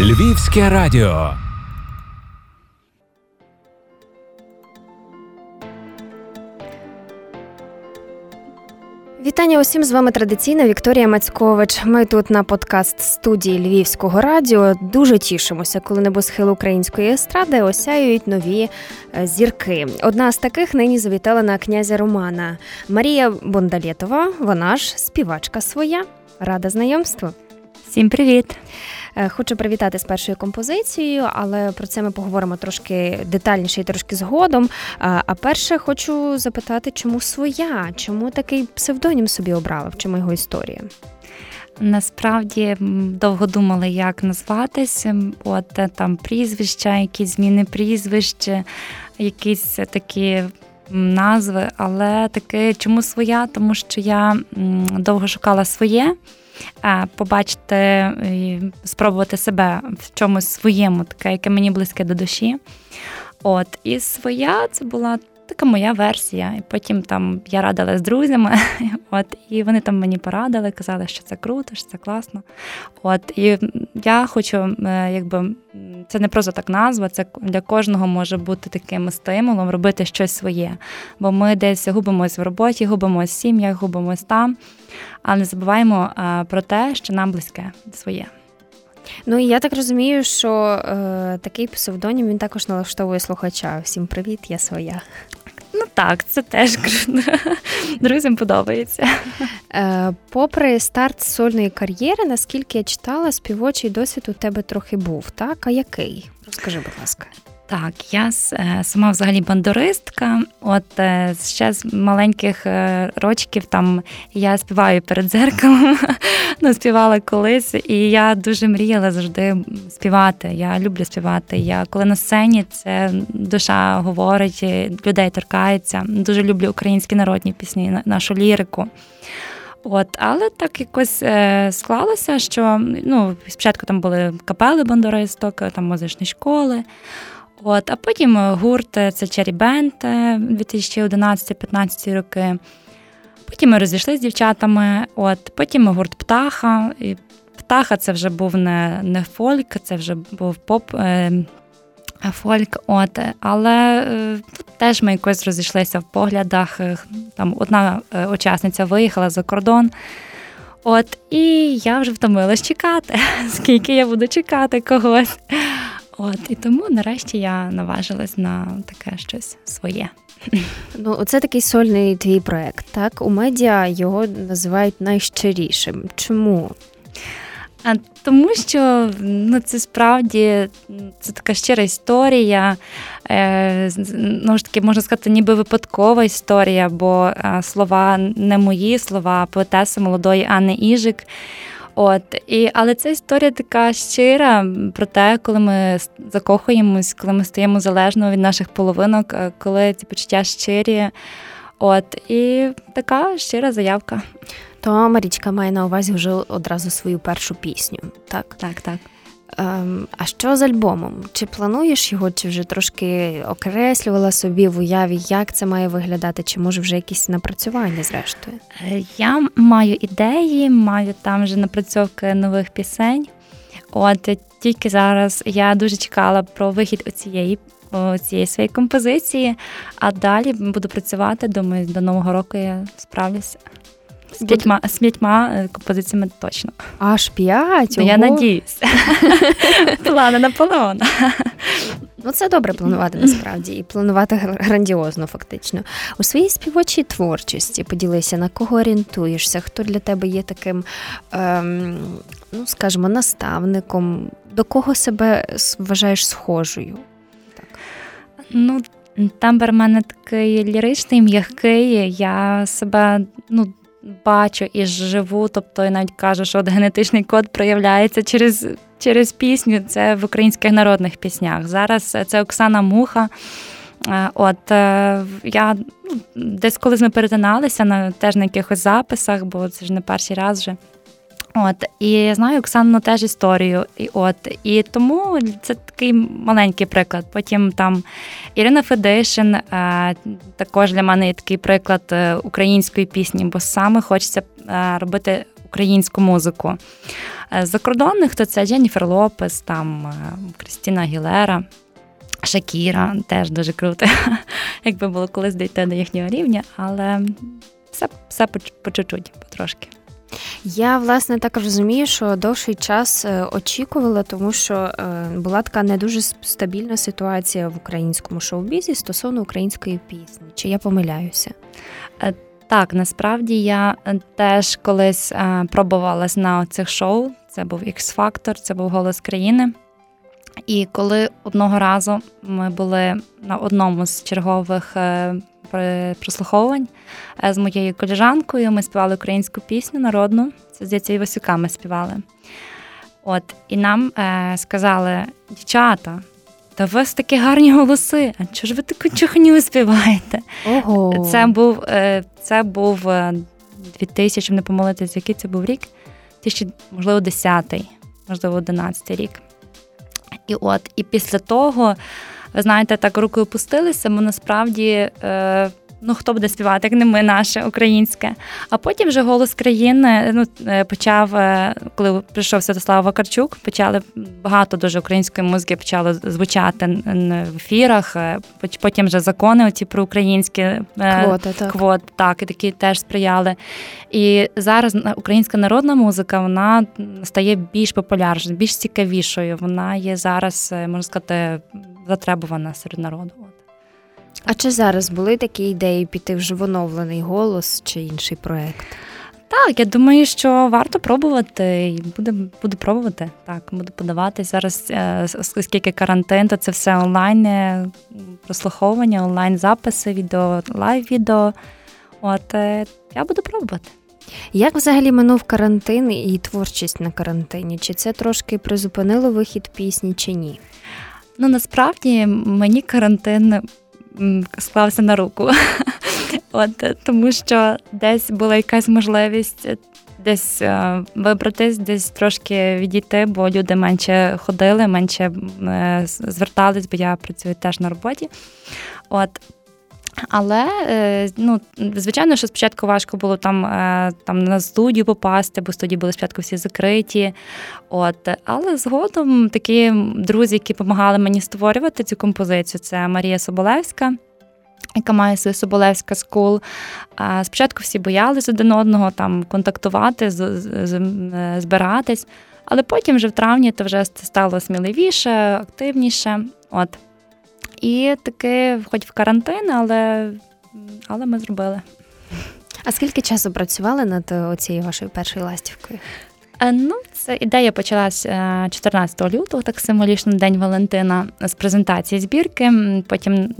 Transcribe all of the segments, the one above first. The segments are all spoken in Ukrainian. Львівське радіо. Вітання усім, з вами традиційно Вікторія Мацькович. Ми тут на подкаст-студії Львівського радіо. Дуже тішимося, коли небосхил української естради осяюють нові зірки. Одна з таких нині завітала на князя Романа. Марія Бондалетова, вона ж співачка своя. Рада знайомству. Всім привіт! Хочу привітати з першою композицією, але про це ми поговоримо трошки детальніше і трошки згодом. А перше хочу запитати, чому своя? Чому такий псевдонім собі обрала? В чому його історія? Насправді довго думала, як назватися. От там прізвища, якісь зміни прізвища, якісь такі назви. Але таки, чому своя? Тому що я довго шукала своє. Побачити, спробувати себе в чомусь своєму, таке, яке мені близьке до душі. От, і своя це була така моя версія. І потім там я радила з друзями, от, і вони там мені порадили, казали, що це круто, що це класно. От, і я хочу, якби, це не просто так назва, це для кожного може бути таким стимулом робити щось своє. Бо ми десь губимось в роботі, губимось в сім'ях, губимось там, але не забуваємо про те, що нам близьке своє. Ну і я так розумію, що такий псевдонім, він також налаштовує слухача. Всім привіт, я своя. Ну так, це теж круто. Друзям подобається. Попри старт сольної кар'єри, наскільки я читала, співочий досвід у тебе трохи був, так? А який? Розкажи, будь ласка. Так, я сама взагалі бандуристка. От ще з маленьких рочків там я співаю перед дзеркалом, ну, співала колись, і я дуже мріяла завжди співати. Я люблю співати. Я коли на сцені, це душа говорить, людей торкається. Дуже люблю українські народні пісні, нашу лірику. От, але так якось склалося, що ну, спочатку там були капели бандуристок, там музичні школи. От, а потім гурт, це Cherry Band 2011-15 роки. Потім ми розійшлися з дівчатами. От, потім гурт «Птаха». І «Птаха» це вже був не фольк, це вже був поп, фольк. От, але тут теж ми якось розійшлися в поглядах. Там одна учасниця виїхала за кордон. От, і я вже втомилась чекати, скільки я буду чекати когось. От, і тому нарешті я наважилась на таке щось своє. Ну, оце такий сольний твій проєкт, так? У медіа його називають найщирішим. Чому? Тому що, ну, це справді, це така щира історія, ну, ж таки, можна сказати, ніби випадкова історія, бо слова не мої, слова поетеси молодої Анни Іжик. От, але ця історія така щира про те, коли ми закохуємось, коли ми стаємо залежно від наших половинок, коли ці почуття щирі. От, і така щира заявка. То Марічка має на увазі вже одразу свою першу пісню, так? Так, так. А що з альбомом? Чи плануєш його, чи вже трошки окреслювала собі в уяві, як це має виглядати, чи може вже якісь напрацювання зрештою? Я маю ідеї, маю там вже напрацьовки нових пісень. От тільки зараз я дуже чекала про вихід у цієї своєї композиції, а далі буду працювати, думаю, до Нового року я справлюся. З п'ятьма композиціями точно. Аж 5? Ну, я надіюсь. Плани Наполеона. Ну, це добре планувати насправді. І планувати грандіозно, фактично. У своїй співочій творчості поділися, на кого орієнтуєшся, хто для тебе є таким, ну, скажімо, наставником, до кого себе вважаєш схожою? Так. Ну, тамбр в мене такий ліричний, м'який. Я себе, ну, бачу і живу, тобто я навіть кажу, що от генетичний код проявляється через пісню, це в українських народних піснях. Зараз це Оксана Муха. От, я десь колись ми перетиналися теж на якихось записах, бо це ж не перший раз вже. От, і я знаю Оксану теж історію. І тому це такий маленький приклад. Потім там Ірина Федишин також для мене є такий приклад української пісні, бо саме хочеться робити українську музику. З закордонних то це Дженіфер Лопес, там Крістіна Гілера, Шакіра, теж дуже круто, якби було колись дійти до їхнього рівня, але все по чуть-чуть, потрошки. Я, власне, також розумію, що довший час очікувала, тому що була така не дуже стабільна ситуація в українському шоу-бізі стосовно української пісні. Чи я помиляюся? Так, насправді я теж колись пробувалась на цих шоу. Це був X-Factor, це був «Голос країни». І коли одного разу ми були на одному з чергових прослуховувань з моєю колежанкою, ми співали українську пісню народну, це, здається, Івасюка ми співали. От, і нам сказали: дівчата, та у вас такі гарні голоси, а чого ж ви таку чухню співаєте? Ого. Це був 2000, не помилитись, який це був рік, 10-й, можливо, 11-й рік. І після того, ви знаєте, так руки опустилися, бо насправді, хто буде співати, як не ми, наше, українське. А потім вже «Голос країни» почав, коли прийшов Святослав Вакарчук, почали багато дуже української музики почало звучати в ефірах, потім вже закони оці про українські квоти, так, і такі теж сприяли. І зараз українська народна музика, вона стає більш популярною, більш цікавішою, вона є зараз, можна сказати, затребувана серед народу. А чи зараз були такі ідеї піти в живоновлений «Голос» чи інший проєкт? Так, я думаю, що варто пробувати, і буду пробувати, так, буду подавати. Зараз, оскільки карантин, то це все онлайн прослуховування, онлайн-записи, відео, лайв-відео. От, я буду пробувати. Як взагалі минув карантин і творчість на карантині? Чи це трошки призупинило вихід пісні, чи ні? Насправді, мені карантин склався на руку. Тому що десь була якась можливість десь вибратись, десь трошки відійти, бо люди менше ходили, менше звертались, бо я працюю теж на роботі. Але, звичайно, що спочатку важко було там на студію попасти, бо студії були спочатку всі закриті. Але згодом такі друзі, які допомагали мені створювати цю композицію, це Марія Соболевська, яка має свою Соболевська Скул. Спочатку всі боялись один одного там контактувати, збиратись, але потім вже в травні то вже стало сміливіше, активніше. І таки, хоч в карантин, але ми зробили. А скільки часу працювали над оцією вашою першою ластівкою? Ця ідея почалась 14 лютого, так символічно, День Валентина, з презентації збірки. Потім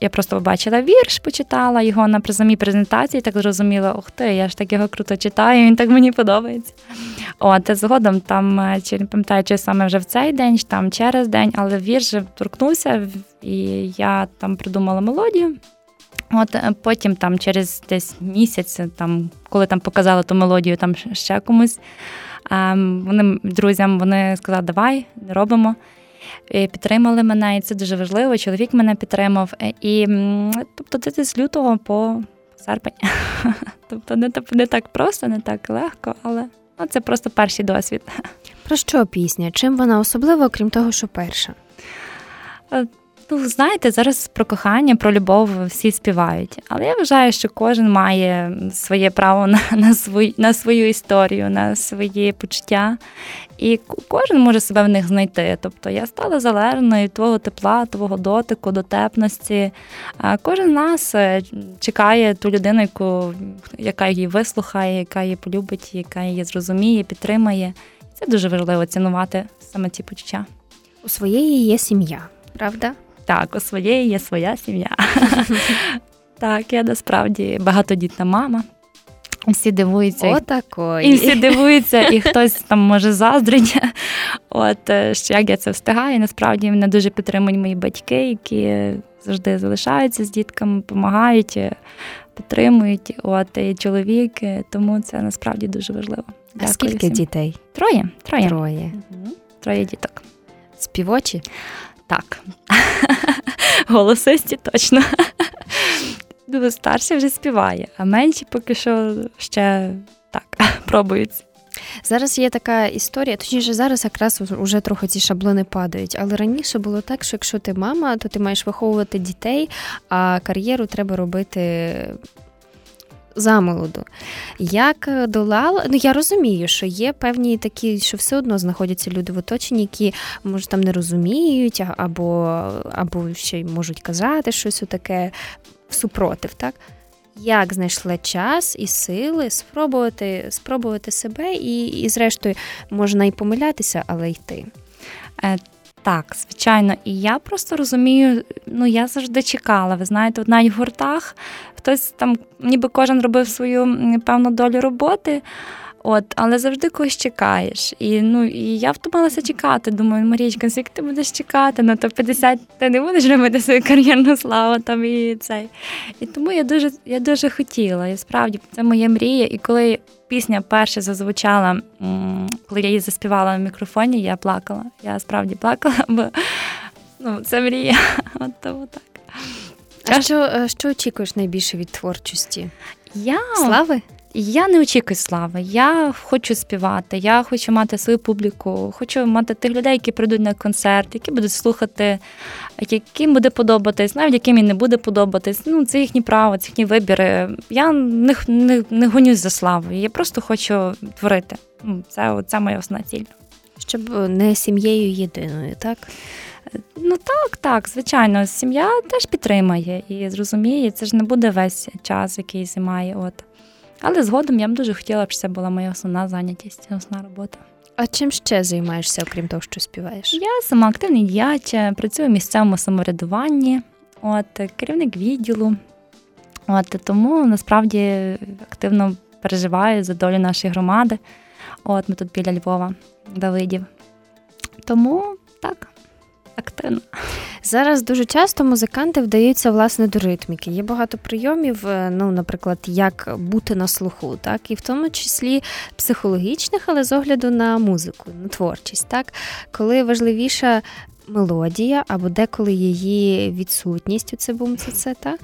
я просто побачила вірш, почитала його на самій презентації, так зрозуміла, я ж так його круто читаю, він так мені подобається. Згодом там, чи не пам'ятаю, чи саме вже в цей день, чи там через день, але вірш торкнувся, і я там придумала мелодію. Потім там через десь місяць, там, коли там показали ту мелодію там ще комусь, друзям сказали: давай, робимо. І підтримали мене, і це дуже важливо, чоловік мене підтримав. І, тобто, це з лютого по серпень. Тобто не так просто, не так легко, але це просто перший досвід. Про що пісня? Чим вона особлива, крім того, що перша? Знаєте, зараз про кохання, про любов всі співають. Але я вважаю, що кожен має своє право на свою історію, на свої почуття. І кожен може себе в них знайти. Тобто я стала залежною від твого тепла, твого дотику, дотепності. Кожен з нас чекає ту людину, яка її вислухає, яка її полюбить, яка її зрозуміє, підтримає. Це дуже важливо, цінувати саме ці почуття. У своєї є сім'я, правда? Так, у своєї є своя сім'я. Так, я насправді багатодітна мама. Всі дивуються. Отакої. І всі дивуються, і хтось там може заздрить. Що як я це встигаю. І насправді мене дуже підтримують мої батьки, які завжди залишаються з дітками, допомагають, підтримують. І чоловік. Тому це насправді дуже важливо. Дякую. А скільки дітей? Троє. Троє діток. Співочі? Так, голосисті точно. Старший вже співає, а менші поки що ще так, пробується. Зараз є така історія, точніше зараз якраз уже трохи ці шаблони падають, але раніше було так, що якщо ти мама, то ти маєш виховувати дітей, а кар'єру треба робити замолоду. Як долала, я розумію, що є певні такі, що все одно знаходяться люди в оточенні, які, може, там не розуміють, або ще й можуть казати щось таке супротив, так? Як знайшла час і сили спробувати себе і зрештою, можна і помилятися, але йти? Так, звичайно. І я просто розумію, я завжди чекала, ви знаєте, навіть в гуртах хтось там, ніби кожен робив свою певну долю роботи, але завжди когось чекаєш. І я втомилася чекати. Думаю, Марічка, скільки ти будеш чекати? То 50 ти не будеш робити свою кар'єрну славу там і цей. І тому я дуже хотіла. І справді, це моя мрія. І коли пісня перша зазвучала, коли я її заспівала на мікрофоні, я плакала. Я справді плакала, бо це мрія. Тому так. А що очікуєш найбільше від творчості? Слави? Я не очікую слави, я хочу співати, я хочу мати свою публіку, хочу мати тих людей, які прийдуть на концерт, які будуть слухати, яким буде подобатись, навіть яким і не буде подобатись. Це їхні права, це їхні вибіри. Я не гонюсь за славою, я просто хочу творити. Це моя основна ціль. Щоб не сім'єю єдиною, так? Так, звичайно, сім'я теж підтримає і зрозуміє, це ж не буде весь час, який займає. Але згодом я б дуже хотіла, щоб це була моя основна зайнятість, основна робота. А чим ще займаєшся, окрім того, що співаєш? Я сама активний діяч, працюю в місцевому самоврядуванні, керівник відділу. Тому насправді активно переживаю за долю нашої громади. Ми тут біля Львова, Давидів. Тому так. Активно. Зараз дуже часто музиканти вдаються, власне, до ритміки. Є багато прийомів, наприклад, як бути на слуху, так? І в тому числі психологічних, але з огляду на музику, на творчість, так? Коли важливіша мелодія, або деколи її відсутність у цибумці, це та?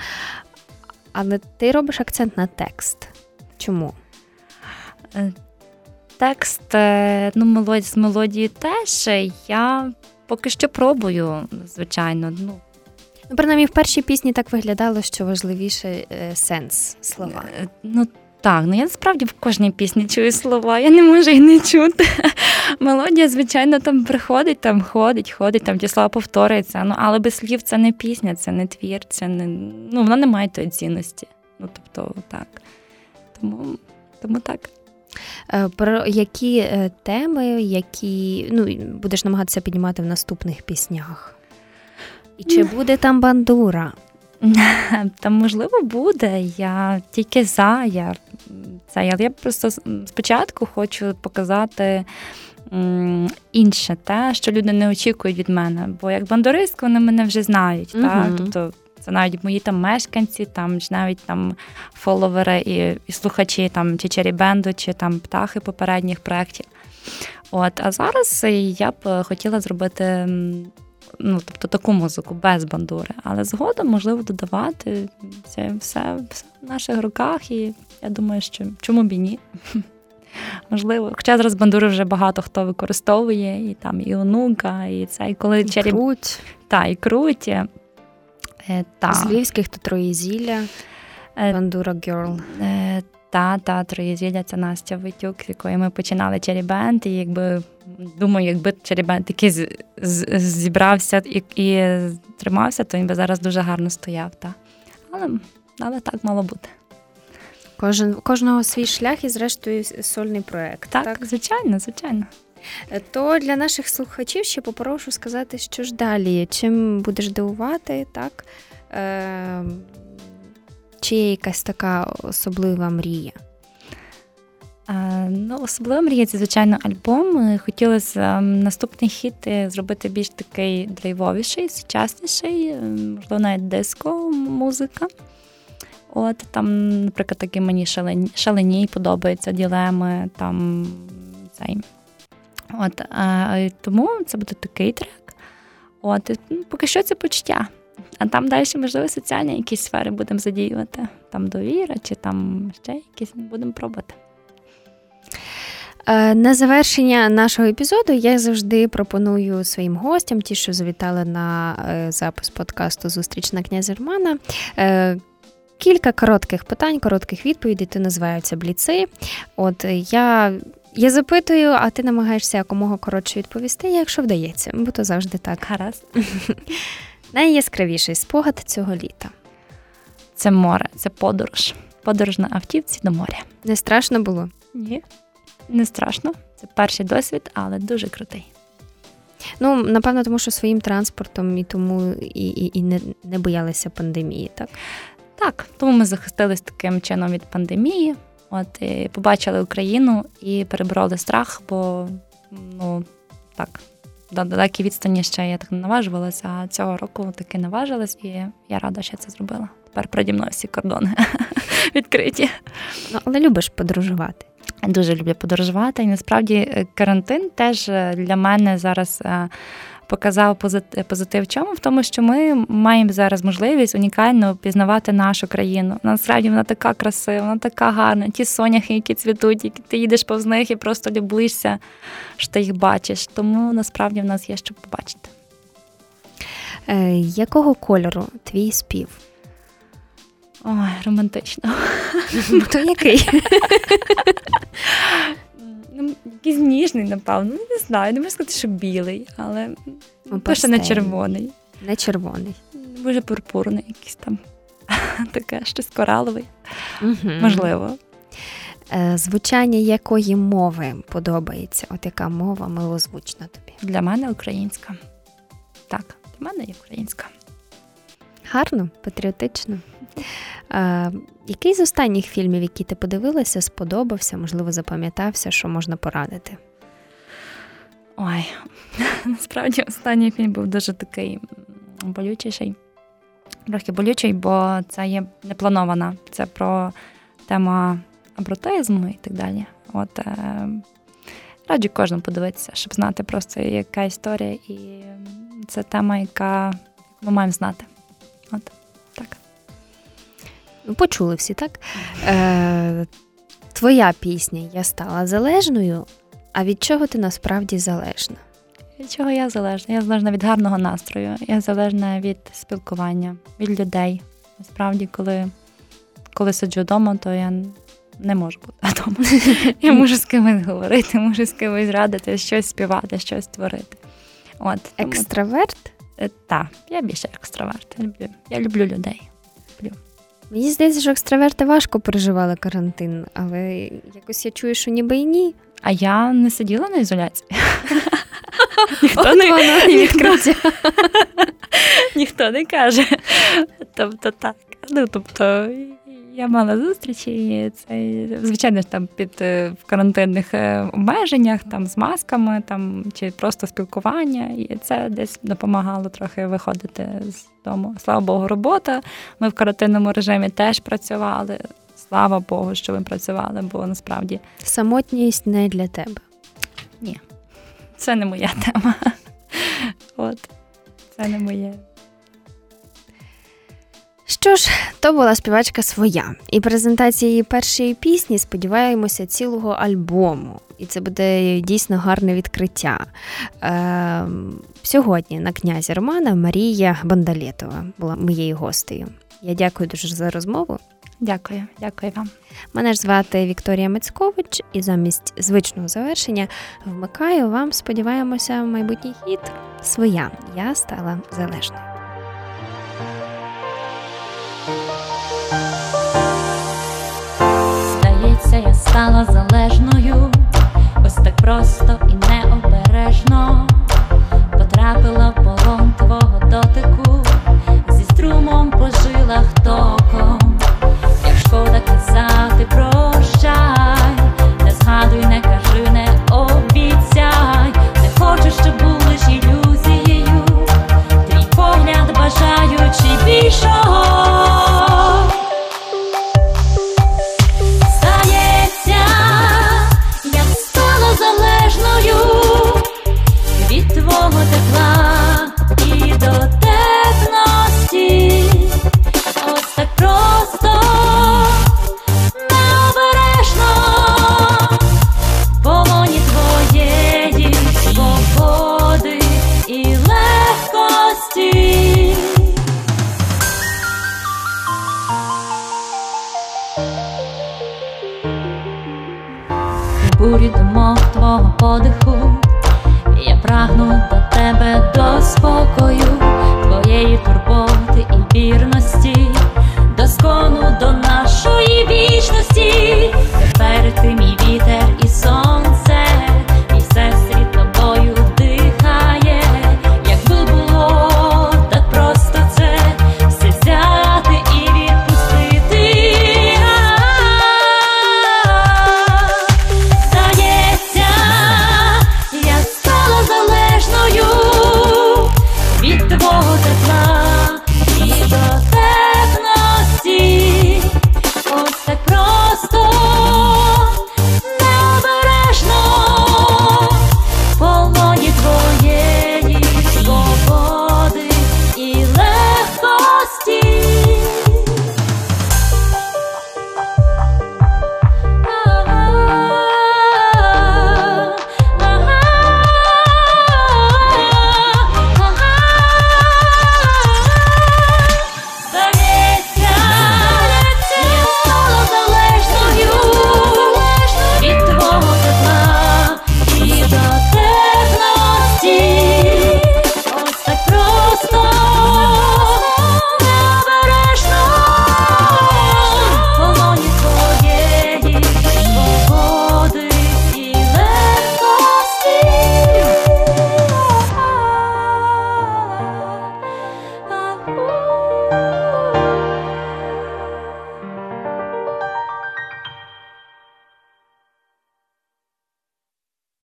Але ти робиш акцент на текст. Чому? Текст, з мелодії теж я... Поки що пробую, звичайно. Принаймні, в першій пісні так виглядало, що важливіше сенс слова. Так, я справді в кожній пісні чую слова, я не можу їх не чути. Мелодія, звичайно, там приходить, там ходить, там ті слова повторюються. Але без слів це не пісня, це не твір, це не... вона не має тої цінності. Так. Тому так. Про які теми, які будеш намагатися піднімати в наступних піснях? І чи буде там бандура? Там, можливо, буде. Я тільки за. Я просто спочатку хочу показати інше, те, що люди не очікують від мене. Бо як бандуристка вони мене вже знають. Угу. Так? Це навіть мої там мешканці, там навіть там фоловери і слухачі там чи Cherry Band, чи там птахи попередніх проєктів. А зараз я б хотіла зробити таку музику без бандури, але згодом можливо додавати це все в наших руках, і я думаю, що чому б і ні. Можливо, хоча зараз бандури вже багато хто використовує, і там і онука, і це, і коли круть. Та, і круть. З львівських то Троєзілля, Бандура Герл. Та, Троєзілля, це Настя Витюк, з якої ми починали Cherry Band, і якби Cherry Band такий зібрався і тримався, то він би зараз дуже гарно стояв. Та. Але так мало бути. Кожного свій шлях і, зрештою, сольний проєкт. Так, звичайно. То для наших слухачів ще попрошу сказати, що ж далі, чим будеш дивувати, так? Чи є якась така особлива мрія? Особлива мрія – це, звичайно, альбом. Хотілося наступний хіт зробити більш такий драйвовіший, сучасніший, можливо, навіть диско-музика. Там, наприклад, такі мені шалені подобаються, ділеми, там цей... тому це буде такий трек. Поки що це почуття. А там далі, можливо, соціальні якісь сфери будемо задіювати. Там довіра, чи там ще якісь будемо пробувати. На завершення нашого епізоду я завжди пропоную своїм гостям, ті, що завітали на запис подкасту «Зустріч на князя Романа», кілька коротких питань, коротких відповідей, то називаються бліци. От я запитую, а ти намагаєшся якомога коротше відповісти, якщо вдається, бо то завжди так. Гаразд. Найяскравіший спогад цього літа? Це море, це подорож. Подорож на автівці до моря. Не страшно було? Ні. Не страшно. Це перший досвід, але дуже крутий. Ну, напевно, тому що своїм транспортом і тому і не боялися пандемії, так? Так, тому ми захистились таким чином від пандемії. От, і побачили Україну і перебороли страх, бо, ну, так, до далекій відстані ще я так не наважувалася, а цього року таки наважилась, і я рада, що це зробила. Тепер переді мною всі кордони відкриті. Ну, але любиш подорожувати? Дуже люблю подорожувати, і насправді карантин теж для мене зараз показав позитив в чому? В тому, що ми маємо зараз можливість унікально пізнавати нашу країну. Насправді вона така красива, вона така гарна. Ті соняхи, які цвітуть, які ти їдеш повз них і просто любуєшся, що ти їх бачиш. Тому насправді в нас є що побачити. Якого кольору твій спів? Ой, романтично. То який? Якийсь ніжний, напевно. Не знаю, не можу сказати, що білий, але точно не червоний. Не червоний. Може, пурпурний якийсь там. Таке, щось кораловий. Угу. Можливо. Звучання якої мови подобається? От яка мова милозвучна тобі? Для мене українська. Так, для мене є українська. Гарно, патріотично. Який з останніх фільмів, які ти подивилася, сподобався, можливо, запам'ятався, що можна порадити? Ой, насправді останній фільм був дуже такий болючіший. Трохи болючий, бо це є «Непланована». Це про тему абортизму і так далі. От, раджу кожному подивитися, щоб знати просто, яка історія. І це тема, яка ми маємо знати. От, так. Почули всі, так? Твоя пісня «Я стала залежною», а від чого ти насправді залежна? Від чого я залежна? Я залежна від гарного настрою, я залежна від спілкування, від людей. Насправді, коли сиджу вдома, то я не можу бути вдома. Я можу з кимось говорити, можу з кимось радити, щось співати, щось творити. От, тому... Екстраверт? Так, я більше екстраверт. Я люблю людей. Люблю. Мені здається, що екстраверти важко переживали карантин, але якось я чую, що ніби і ні. А я не сиділа на ізоляції. Ніхто не каже. Тобто так. Ну, тобто я мала зустрічі, це, звичайно, там в карантинних обмеженнях, там з масками, там чи просто спілкування, і це десь допомагало трохи виходити з дому. Слава Богу, робота. Ми в карантинному режимі теж працювали. Слава Богу, що ми працювали, бо насправді... Самотність не для тебе? Ні. Це не моя тема. От. Це не моє. Що ж, то була співачка своя. І презентація її першої пісні, сподіваємося, цілого альбому. І це буде дійсно гарне відкриття. Сьогодні на князя Романа Марія Бондалетова була моєю гостею. Я дякую дуже за розмову. Дякую, дякую вам. Мене ж звати Вікторія Мацькович, і замість звичного завершення вмикаю вам, сподіваємося, майбутній хіт «Своя. Я стала залежною». Здається, я стала залежною, ось так просто і необережно потрапила в полон твого дотику, зі струмом по жилах током. Як шкода казати прощай, не згадуй, не кажи, не обіцяй, не хочу, щоб будеш ілюзією, твій погляд бажаючи більшого. радості. У бурі думок твого подиху я прагну до тебе, до спокою, твоєї турботи і вірності, до скону, до нашої вічності. Тепер ти мій вітер,